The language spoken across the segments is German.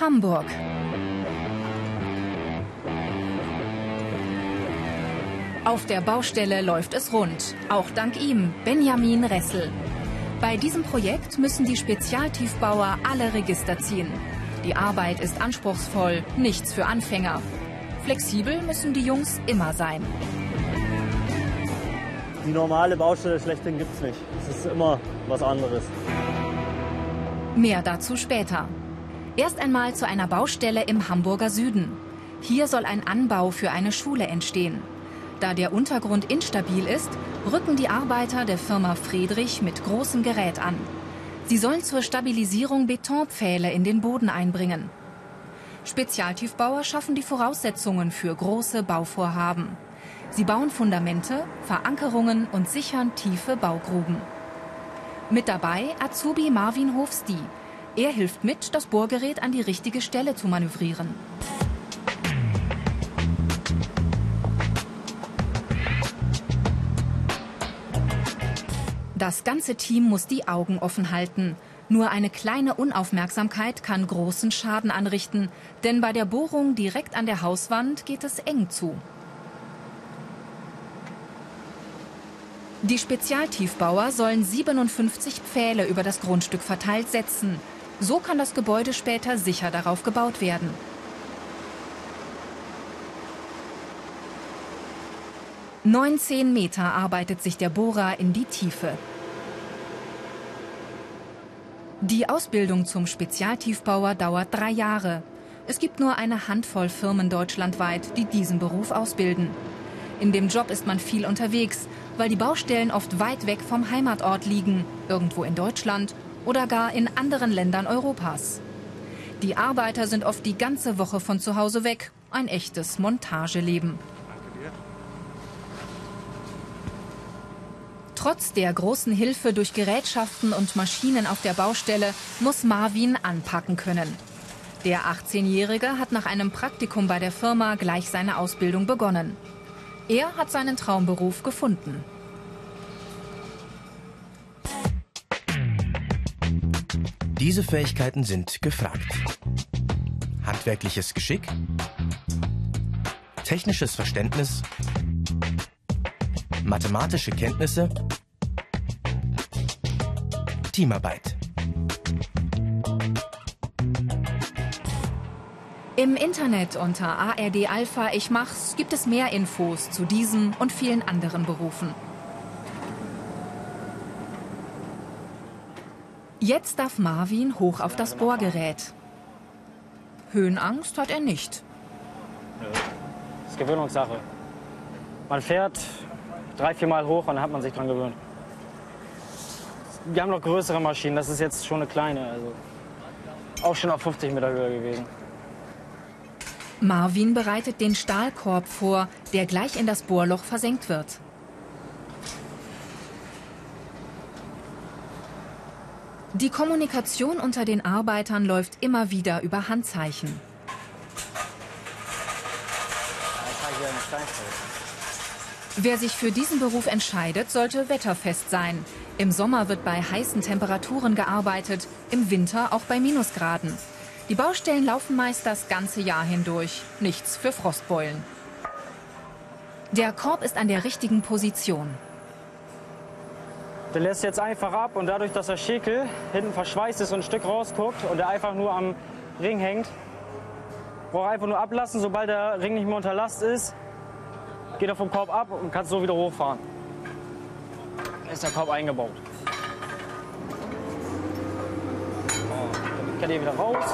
Hamburg. Auf der Baustelle läuft es rund, auch dank ihm, Benjamin Ressel. Bei diesem Projekt müssen die Spezialtiefbauer alle Register ziehen. Die Arbeit ist anspruchsvoll, nichts für Anfänger. Flexibel müssen die Jungs immer sein. Die normale Baustelle schlechthin gibt es nicht. Es ist immer was anderes. Mehr dazu später. Erst einmal zu einer Baustelle im Hamburger Süden. Hier soll ein Anbau für eine Schule entstehen. Da der Untergrund instabil ist, rücken die Arbeiter der Firma Friedrich mit großem Gerät an. Sie sollen zur Stabilisierung Betonpfähle in den Boden einbringen. Spezialtiefbauer schaffen die Voraussetzungen für große Bauvorhaben. Sie bauen Fundamente, Verankerungen und sichern tiefe Baugruben. Mit dabei Azubi Marvin Hofstie. Er hilft mit, das Bohrgerät an die richtige Stelle zu manövrieren. Das ganze Team muss die Augen offen halten. Nur eine kleine Unaufmerksamkeit kann großen Schaden anrichten, denn bei der Bohrung direkt an der Hauswand geht es eng zu. Die Spezialtiefbauer sollen 57 Pfähle über das Grundstück verteilt setzen. So kann das Gebäude später sicher darauf gebaut werden. Mit 19 Meter arbeitet sich der Bohrer in die Tiefe. Die Ausbildung zum Spezialtiefbauer dauert 3 Jahre. Es gibt nur eine Handvoll Firmen deutschlandweit, die diesen Beruf ausbilden. In dem Job ist man viel unterwegs, weil die Baustellen oft weit weg vom Heimatort liegen, irgendwo in Deutschland oder gar in anderen Ländern Europas. Die Arbeiter sind oft die ganze Woche von zu Hause weg, ein echtes Montageleben. Trotz der großen Hilfe durch Gerätschaften und Maschinen auf der Baustelle muss Marvin anpacken können. Der 18-Jährige hat nach einem Praktikum bei der Firma gleich seine Ausbildung begonnen. Er hat seinen Traumberuf gefunden. Diese Fähigkeiten sind gefragt. Handwerkliches Geschick, technisches Verständnis, mathematische Kenntnisse, Teamarbeit. Im Internet unter ARD Alpha Ich Mach's gibt es mehr Infos zu diesem und vielen anderen Berufen. Jetzt darf Marvin hoch auf das Bohrgerät. Höhenangst hat er nicht. Das ist Gewöhnungssache. Man fährt 3-4 Mal hoch und dann hat man sich dran gewöhnt. Wir haben noch größere Maschinen, das ist jetzt schon eine kleine, also auch schon auf 50 Meter Höhe gewesen. Marvin bereitet den Stahlkorb vor, der gleich in das Bohrloch versenkt wird. Die Kommunikation unter den Arbeitern läuft immer wieder über Handzeichen. Wer sich für diesen Beruf entscheidet, sollte wetterfest sein. Im Sommer wird bei heißen Temperaturen gearbeitet, im Winter auch bei Minusgraden. Die Baustellen laufen meist das ganze Jahr hindurch. Nichts für Frostbeulen. Der Korb ist an der richtigen Position. Der lässt jetzt einfach ab und dadurch, dass der Schäkel hinten verschweißt ist und ein Stück rausguckt und er einfach nur am Ring hängt, braucht er einfach nur ablassen, sobald der Ring nicht mehr unter Last ist. Geht er vom Korb ab und kannst so wieder hochfahren. Da ist der Korb eingebaut. Dann kann er wieder raus.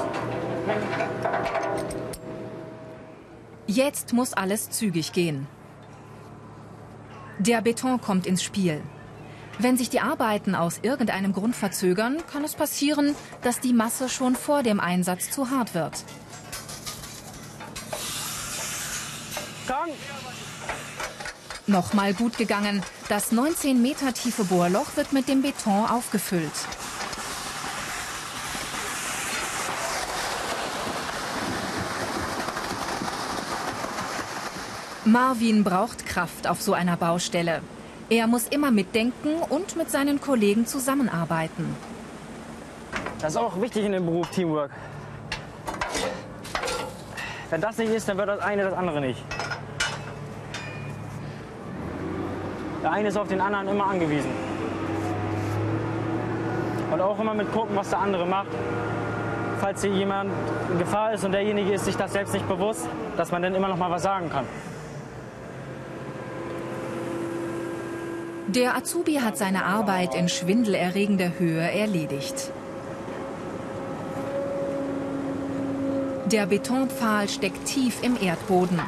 Jetzt muss alles zügig gehen. Der Beton kommt ins Spiel. Wenn sich die Arbeiten aus irgendeinem Grund verzögern, kann es passieren, dass die Masse schon vor dem Einsatz zu hart wird. Gang! Nochmal gut gegangen. Das 19 Meter tiefe Bohrloch wird mit dem Beton aufgefüllt. Marvin braucht Kraft auf so einer Baustelle. Er muss immer mitdenken und mit seinen Kollegen zusammenarbeiten. Das ist auch wichtig in dem Beruf, Teamwork. Wenn das nicht ist, dann wird das eine das andere nicht. Der eine ist auf den anderen immer angewiesen. Und auch immer mit gucken, was der andere macht. Falls hier jemand in Gefahr ist und derjenige ist sich das selbst nicht bewusst, dass man dann immer noch mal was sagen kann. Der Azubi hat seine Arbeit in schwindelerregender Höhe erledigt. Der Betonpfahl steckt tief im Erdboden.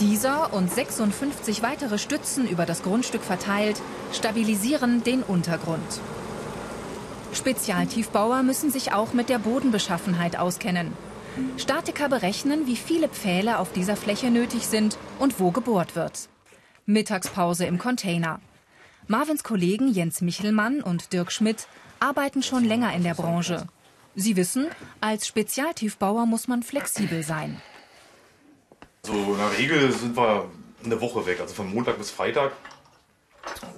Dieser und 56 weitere Stützen über das Grundstück verteilt stabilisieren den Untergrund. Spezialtiefbauer müssen sich auch mit der Bodenbeschaffenheit auskennen. Statiker berechnen, wie viele Pfähle auf dieser Fläche nötig sind und wo gebohrt wird. Mittagspause im Container. Marvins Kollegen Jens Michelmann und Dirk Schmidt arbeiten schon länger in der Branche. Sie wissen, als Spezialtiefbauer muss man flexibel sein. So, in der Regel sind wir eine Woche weg, also von Montag bis Freitag.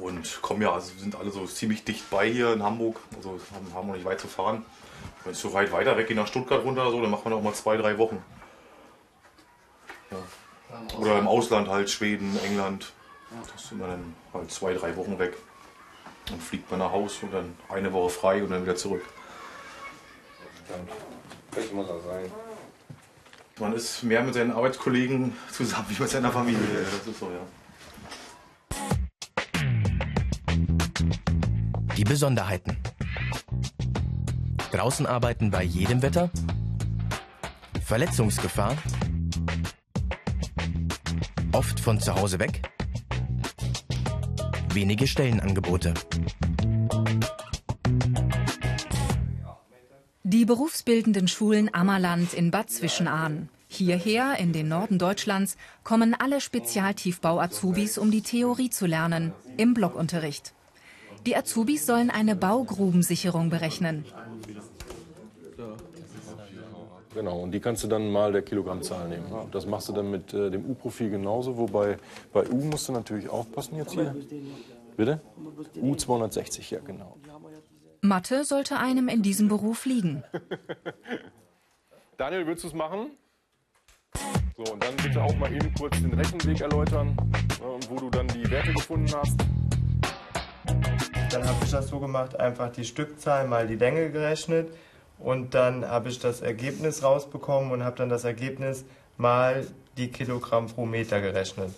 Und kommen ja, also sind alle so ziemlich dicht bei hier in Hamburg, also haben wir nicht weit zu fahren. Wenn es so weit weiter weggeht nach Stuttgart runter oder so, dann macht man auch mal 2, 3 Wochen. Ja. Oder im Ausland halt, Schweden, England, da sind wir dann halt 2, 3 Wochen weg. Dann fliegt man nach Hause und dann eine Woche frei und dann wieder zurück. Das muss er sein. Man ist mehr mit seinen Arbeitskollegen zusammen, wie mit seiner Familie, das ist so, ja. Die Besonderheiten. Draußen arbeiten bei jedem Wetter. Verletzungsgefahr. Oft von zu Hause weg. Wenige Stellenangebote. Die berufsbildenden Schulen Ammerland in Bad Zwischenahn. Hierher, in den Norden Deutschlands, kommen alle Spezialtiefbau-Azubis, um die Theorie zu lernen, im Blockunterricht. Die Azubis sollen eine Baugrubensicherung berechnen. Genau, und die kannst du dann mal der Kilogrammzahl nehmen. Das machst du dann mit dem U-Profil genauso, wobei bei U musst du natürlich aufpassen jetzt hier. Bitte? U260, ja genau. Mathe sollte einem in diesem Beruf liegen. Daniel, willst du es machen? So, und dann bitte auch mal eben kurz den Rechenweg erläutern, wo du dann die Werte gefunden hast. Dann habe ich das so gemacht, einfach die Stückzahl mal die Länge gerechnet und dann habe ich das Ergebnis rausbekommen und habe dann das Ergebnis mal die Kilogramm pro Meter gerechnet.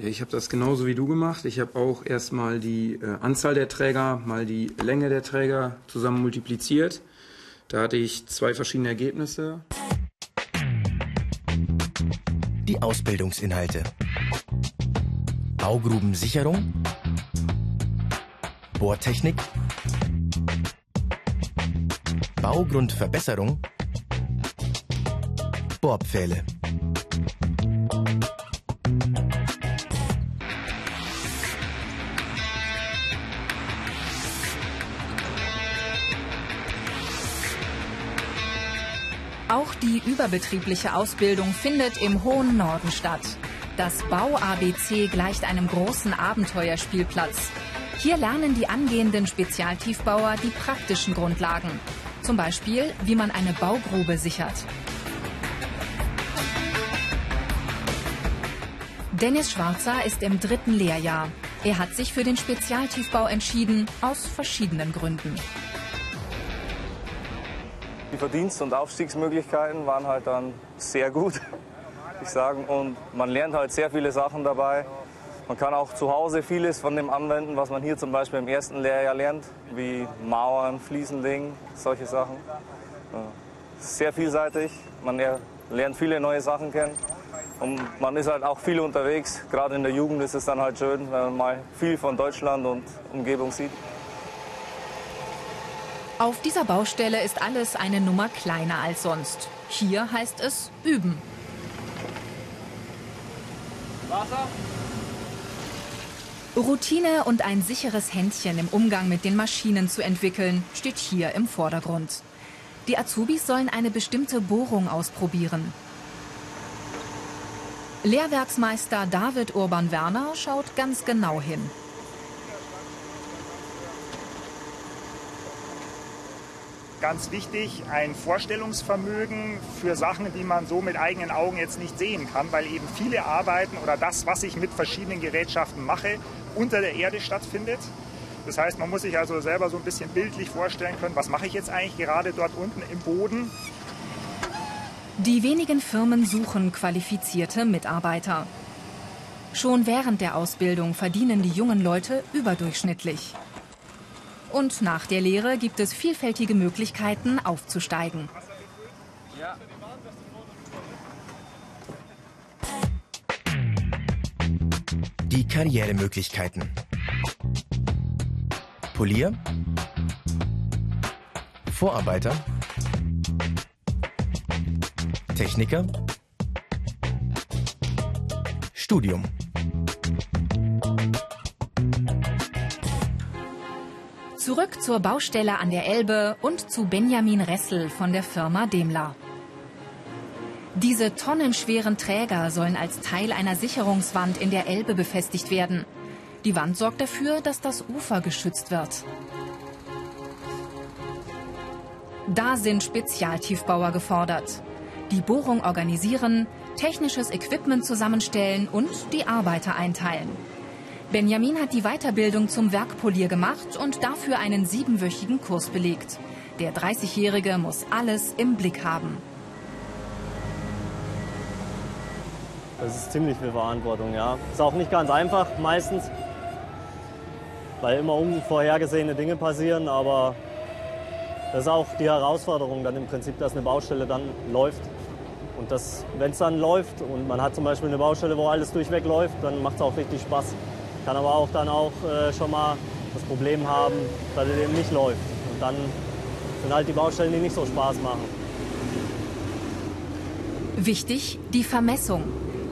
Ich habe das genauso wie du gemacht. Ich habe auch erstmal die Anzahl der Träger mal die Länge der Träger zusammen multipliziert. Da hatte ich 2 verschiedene Ergebnisse. Die Ausbildungsinhalte. Baugrubensicherung. Bohrtechnik, Baugrundverbesserung, Bohrpfähle. Auch die überbetriebliche Ausbildung findet im hohen Norden statt. Das Bau-ABC gleicht einem großen Abenteuerspielplatz. Hier lernen die angehenden Spezialtiefbauer die praktischen Grundlagen. Zum Beispiel, wie man eine Baugrube sichert. Dennis Schwarzer ist im 3. Lehrjahr. Er hat sich für den Spezialtiefbau entschieden, aus verschiedenen Gründen. Die Verdienst- und Aufstiegsmöglichkeiten waren halt dann sehr gut, ich sagen. Und man lernt halt sehr viele Sachen dabei. Man kann auch zu Hause vieles von dem anwenden, was man hier zum Beispiel im 1. Lehrjahr lernt, wie Mauern, Fliesenlegen, solche Sachen. Sehr vielseitig, man lernt viele neue Sachen kennen und man ist halt auch viel unterwegs. Gerade in der Jugend ist es dann halt schön, wenn man mal viel von Deutschland und Umgebung sieht. Auf dieser Baustelle ist alles eine Nummer kleiner als sonst. Hier heißt es üben. Wasser? Routine und ein sicheres Händchen im Umgang mit den Maschinen zu entwickeln, steht hier im Vordergrund. Die Azubis sollen eine bestimmte Bohrung ausprobieren. Lehrwerksmeister David Urban Werner schaut ganz genau hin. ganz wichtig, ein Vorstellungsvermögen für Sachen, die man so mit eigenen Augen jetzt nicht sehen kann, weil eben viele Arbeiten oder das, was ich mit verschiedenen Gerätschaften mache, unter der Erde stattfindet. Das heißt, man muss sich also selber so ein bisschen bildlich vorstellen können, was mache ich jetzt eigentlich gerade dort unten im Boden. Die wenigen Firmen suchen qualifizierte Mitarbeiter. Schon während der Ausbildung verdienen die jungen Leute überdurchschnittlich. Und nach der Lehre gibt es vielfältige Möglichkeiten, aufzusteigen. Die Karrieremöglichkeiten: Polier, Vorarbeiter, Techniker, Studium. Zurück zur Baustelle an der Elbe und zu Benjamin Ressel von der Firma Daemler. Diese tonnenschweren Träger sollen als Teil einer Sicherungswand in der Elbe befestigt werden. Die Wand sorgt dafür, dass das Ufer geschützt wird. Da sind Spezialtiefbauer gefordert. Die Bohrung organisieren, technisches Equipment zusammenstellen und die Arbeiter einteilen. Benjamin hat die Weiterbildung zum Werkpolier gemacht und dafür einen 7-wöchigen Kurs belegt. Der 30-Jährige muss alles im Blick haben. Das ist ziemlich viel Verantwortung, ja. Ist auch nicht ganz einfach, meistens, weil immer unvorhergesehene Dinge passieren. Aber das ist auch die Herausforderung dann im Prinzip, dass eine Baustelle dann läuft. Und wenn es dann läuft und man hat zum Beispiel eine Baustelle, wo alles durchweg läuft, dann macht es auch richtig Spaß. Kann aber auch dann schon mal das Problem haben, dass es eben nicht läuft. Und dann sind halt die Baustellen, die nicht so Spaß machen. Wichtig, die Vermessung.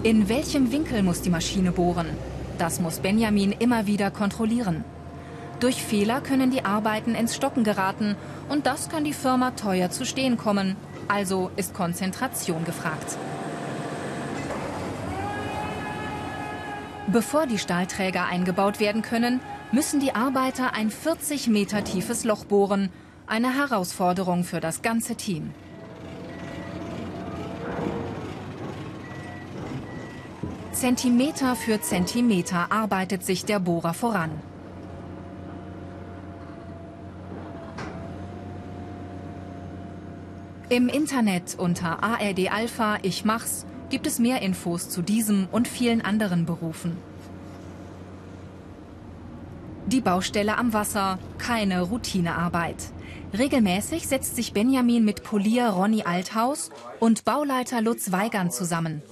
In welchem Winkel muss die Maschine bohren? Das muss Benjamin immer wieder kontrollieren. Durch Fehler können die Arbeiten ins Stocken geraten und das kann die Firma teuer zu stehen kommen. Also ist Konzentration gefragt. Bevor die Stahlträger eingebaut werden können, müssen die Arbeiter ein 40 Meter tiefes Loch bohren. Eine Herausforderung für das ganze Team. Zentimeter für Zentimeter arbeitet sich der Bohrer voran. Im Internet unter ARD Alpha Ich mach's gibt es mehr Infos zu diesem und vielen anderen Berufen. Die Baustelle am Wasser, keine Routinearbeit. Regelmäßig setzt sich Benjamin mit Polier Ronny Althaus und Bauleiter Lutz Weigern zusammen.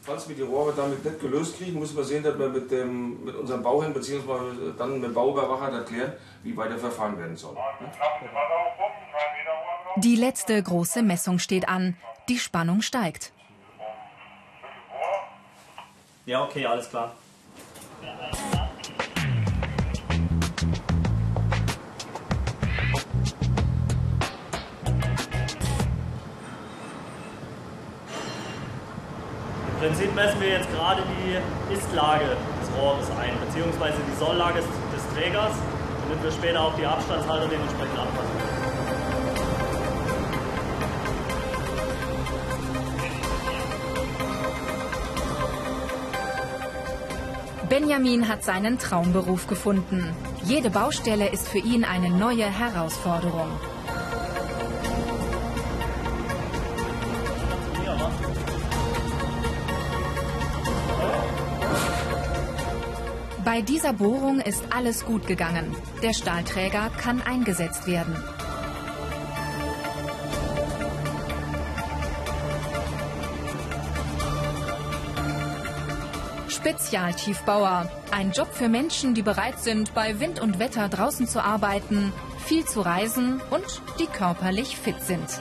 Falls wir die Rohre damit nicht gelöst kriegen, müssen wir sehen, dass wir mit unserem Bauherrn bzw. dann mit dem Bauüberwacher erklären, wie weiter verfahren werden soll. Die letzte große Messung steht an. Die Spannung steigt. Ja, okay, alles klar. Im Prinzip messen wir jetzt gerade die Istlage des Rohres ein, beziehungsweise die Solllage des Trägers, damit wir später auch die Abstandshalter dementsprechend anpassen können. Benjamin hat seinen Traumberuf gefunden. Jede Baustelle ist für ihn eine neue Herausforderung. Bei dieser Bohrung ist alles gut gegangen. Der Stahlträger kann eingesetzt werden. Spezialtiefbauer. Ein Job für Menschen, die bereit sind, bei Wind und Wetter draußen zu arbeiten, viel zu reisen und die körperlich fit sind.